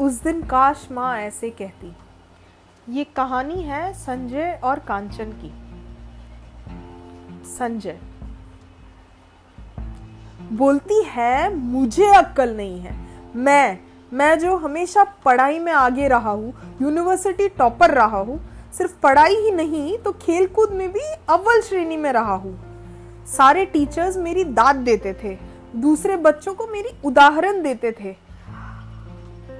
उस दिन काश माँ ऐसे कहती। ये कहानी है संजय और कांचन की। संजय बोलती है मुझे अक्ल नहीं है। मैं जो हमेशा पढ़ाई में आगे रहा हूँ, यूनिवर्सिटी टॉपर रहा हूँ, सिर्फ पढ़ाई ही नहीं तो खेलकूद में भी अव्वल श्रेणी में रहा हूँ। सारे टीचर्स मेरी दाद देते थे, दूसरे बच्चों को मेरी उदाहरण देते थे।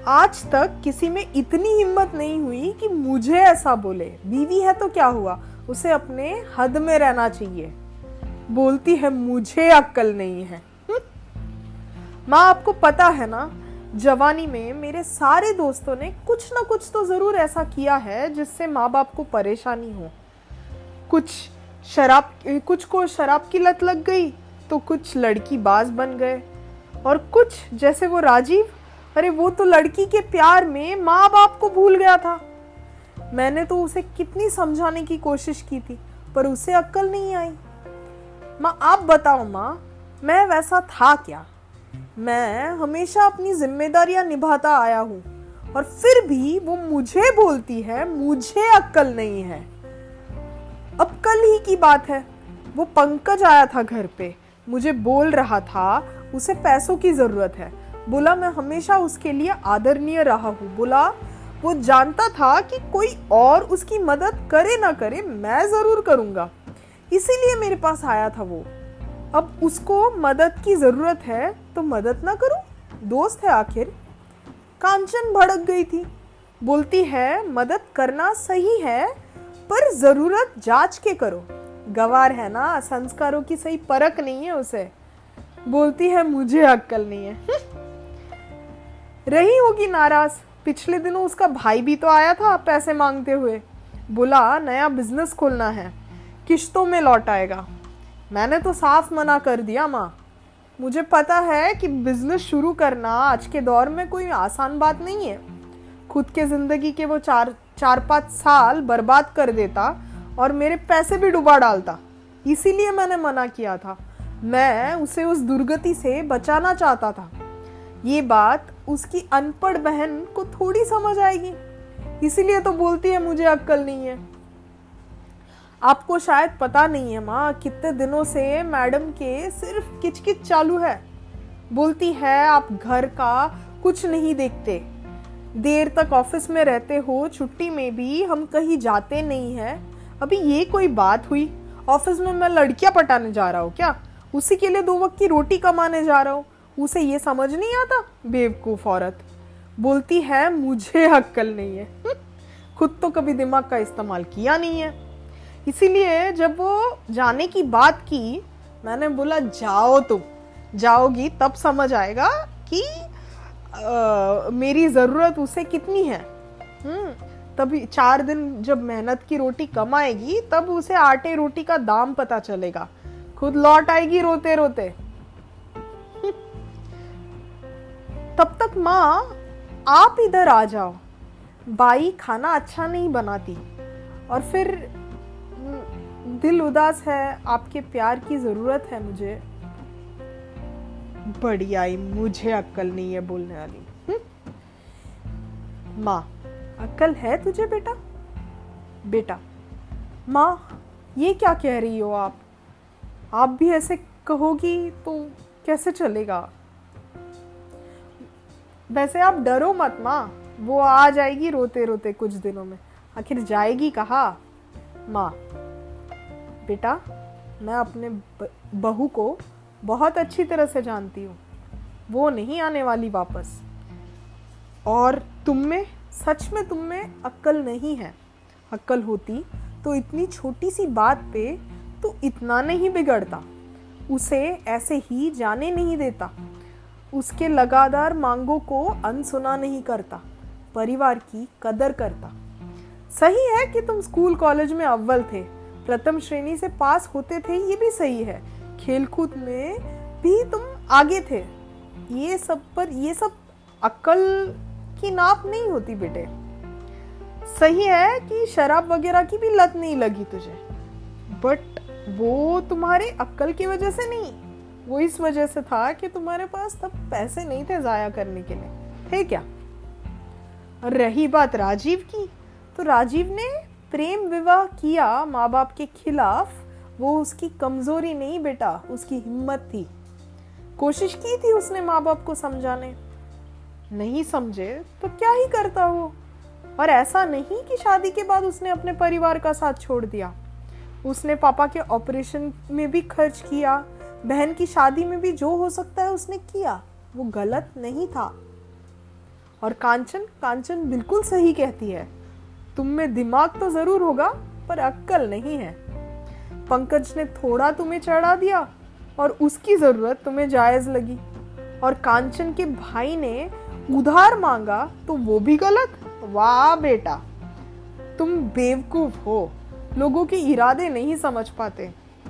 आज तक किसी में इतनी हिम्मत नहीं हुई कि मुझे ऐसा बोले। बीवी है तो क्या हुआ, उसे अपने हद में रहना चाहिए। बोलती है मुझे अक्ल नहीं है। माँ आपको पता है ना, जवानी में मेरे सारे दोस्तों ने कुछ ना कुछ तो जरूर ऐसा किया है जिससे माँ बाप को परेशानी हो। कुछ को शराब की लत लग गई तो कुछ लड़की बाज बन गए, और कुछ जैसे वो राजीव, अरे वो तो लड़की के प्यार में माँ बाप को भूल गया था। मैंने तो उसे कितनी समझाने की कोशिश की थी पर उसे अक्ल नहीं आई। माँ आप बताओ माँ, मैं वैसा था क्या? मैं हमेशा अपनी जिम्मेदारियां निभाता आया हूँ और फिर भी वो मुझे बोलती है मुझे अक्ल नहीं है। अब कल ही की बात है, वो पंकज आया था घर पे, मुझे बोल रहा था उसे पैसों की ज़रूरत है। बोला मैं हमेशा उसके लिए आदरणीय रहा हूँ। बोला वो जानता था कि कोई और उसकी मदद करे ना करे मैं ज़रूर करूँगा, इसीलिए मेरे पास आया था वो। अब उसको मदद की ज़रूरत है तो मदद ना करूँ, दोस्त है आखिर। कांचन भड़क गई थी। बोलती है मदद करना सही है पर ज़रूरत जांच के करो। गवार है ना, संस्कारों की सही परख नहीं है उसे। बोलती है मुझे अक्ल नहीं है। रही होगी नाराज। पिछले दिनों उसका भाई भी तो आया था पैसे मांगते हुए। बोला नया बिजनेस खोलना है, किश्तों में लौट आएगा। मैंने तो साफ मना कर दिया माँ, मुझे पता है कि बिजनेस शुरू करना आज के दौर में कोई आसान बात नहीं है। खुद के ज़िंदगी के वो चार पाँच साल बर्बाद कर देता और मेरे पैसे भी डुबा डालता, इसीलिए मैंने मना किया था। मैं उसे उस दुर्गति से बचाना चाहता था। ये बात उसकी अनपढ़ बहन को थोड़ी समझ आएगी, इसीलिए तो बोलती है मुझे अक्ल नहीं है। आपको शायद पता नहीं है माँ, कितने दिनों से मैडम के सिर्फ किचकिच चालू है। बोलती है आप घर का कुछ नहीं देखते, देर तक ऑफिस में रहते हो, छुट्टी में भी हम कहीं जाते नहीं हैं। अभी ये कोई बात हुई? ऑफिस में मैं लड़कियां पटाने जा रहा हूँ क्या? उसी के लिए दो वक्त की रोटी कमाने जा रहा हूँ? उसे ये समझ नहीं आता, बेवकूफ़ औरत। बोलती है मुझे अक्ल नहीं है। खुद तो कभी दिमाग का इस्तेमाल किया नहीं है। इसीलिए जब वो जाने की बात की, मैंने बोला जाओ, तुम जाओगी तब समझ आएगा कि मेरी ज़रूरत उसे कितनी है। तभी 4 दिन जब मेहनत की रोटी कमाएगी तब उसे आटे रोटी का दाम पता चलेगा। खुद लौट आएगी रोते रोते। तब तक माँ आप इधर आ जाओ। बाई खाना अच्छा नहीं बनाती और फिर दिल उदास है, आपके प्यार की ज़रूरत है मुझे। बड़ी आई मुझे अक्ल नहीं है बोलने वाली। माँ अक्ल है तुझे बेटा? बेटा माँ ये क्या कह रही हो आप? आप भी ऐसे कहोगी तो कैसे चलेगा? वैसे आप डरो मत माँ, वो आ जाएगी रोते रोते कुछ दिनों में। आखिर जाएगी कहाँ? माँ बेटा मैं अपने बहू को बहुत अच्छी तरह से जानती हूँ, वो नहीं आने वाली वापस। और सच में तुम में अक्ल नहीं है। अक्ल होती तो इतनी छोटी सी बात पे तो इतना नहीं बिगड़ता, उसे ऐसे ही जाने नहीं देता, उसके लगातार मांगों को अनसुना नहीं करता, परिवार की कदर करता। सही है कि तुम स्कूल कॉलेज में अव्वल थे, प्रथम श्रेणी से पास होते थे, ये भी सही है। खेलकूद में भी तुम आगे थे। ये सब अक्ल की नाप नहीं होती बेटे। सही है कि शराब वगैरह की भी लत नहीं लगी तुझे, बट वो तुम्हारे अक्ल की वजह से नहीं, वो इस वजह से था कि तुम्हारे पास तब पैसे नहीं थे जाया करने के लिए, है क्या? और रही बात राजीव की, तो राजीव ने प्रेम विवाह किया माँ बाप के खिलाफ। वो उसकी कमजोरी नहीं बेटा, उसकी हिम्मत थी। कोशिश की थी उसने माँ बाप को समझाने, नहीं समझे तो क्या ही करता वो। और ऐसा नहीं कि शादी के बाद उसने अपने परिवार का साथ छोड़ दिया, उसने पापा के ऑपरेशन में भी खर्च किया, बहन की शादी में भी जो हो सकता है उसने किया, वो गलत नहीं था। और कांचन बिल्कुल सही कहती है, तुम में दिमाग तो जरूर होगा पर अक्कल नहीं है। पंकज ने थोड़ा तुम्हें चढ़ा दिया और उसकी जरूरत तुम्हें जायज लगी, और कांचन के भाई ने उधार मांगा तो वो भी गलत। वाह बेटा, तुम बेवकूफ हो, लोगों के इरादे नहीं समझ पाते,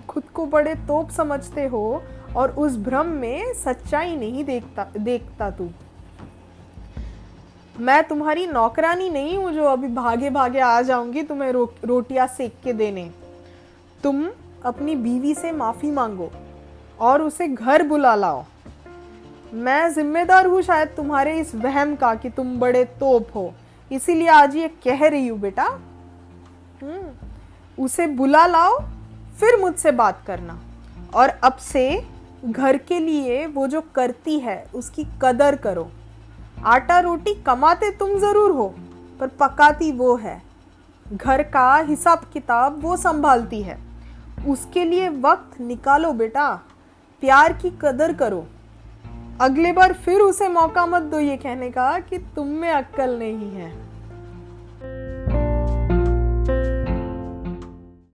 खुद को बड़े तोप समझते हो और उस भ्रम में सच्चाई नहीं देखता तू। मैं तुम्हारी नौकरानी नहीं हूँ जो अभी भागे भागे आ जाऊंगी तुम्हें रोटियां सेक के देने। तुम अपनी बीवी से माफी मांगो और उसे घर बुला लाओ। मैं जिम्मेदार हूँ शायद तुम्हारे इस वहम का कि तुम बड़े तोप हो, इसीलिए आज ये कह रही हूँ बेटा। उसे बुला लाओ, फिर मुझसे बात करना। और अब से घर के लिए वो जो करती है उसकी कदर करो। आटा रोटी कमाते तुम जरूर हो पर पकाती वो है, घर का हिसाब किताब वो संभालती है, उसके लिए वक्त निकालो बेटा, प्यार की कदर करो। अगले बार फिर उसे मौका मत दो ये कहने का कि तुम में अक्ल नहीं है।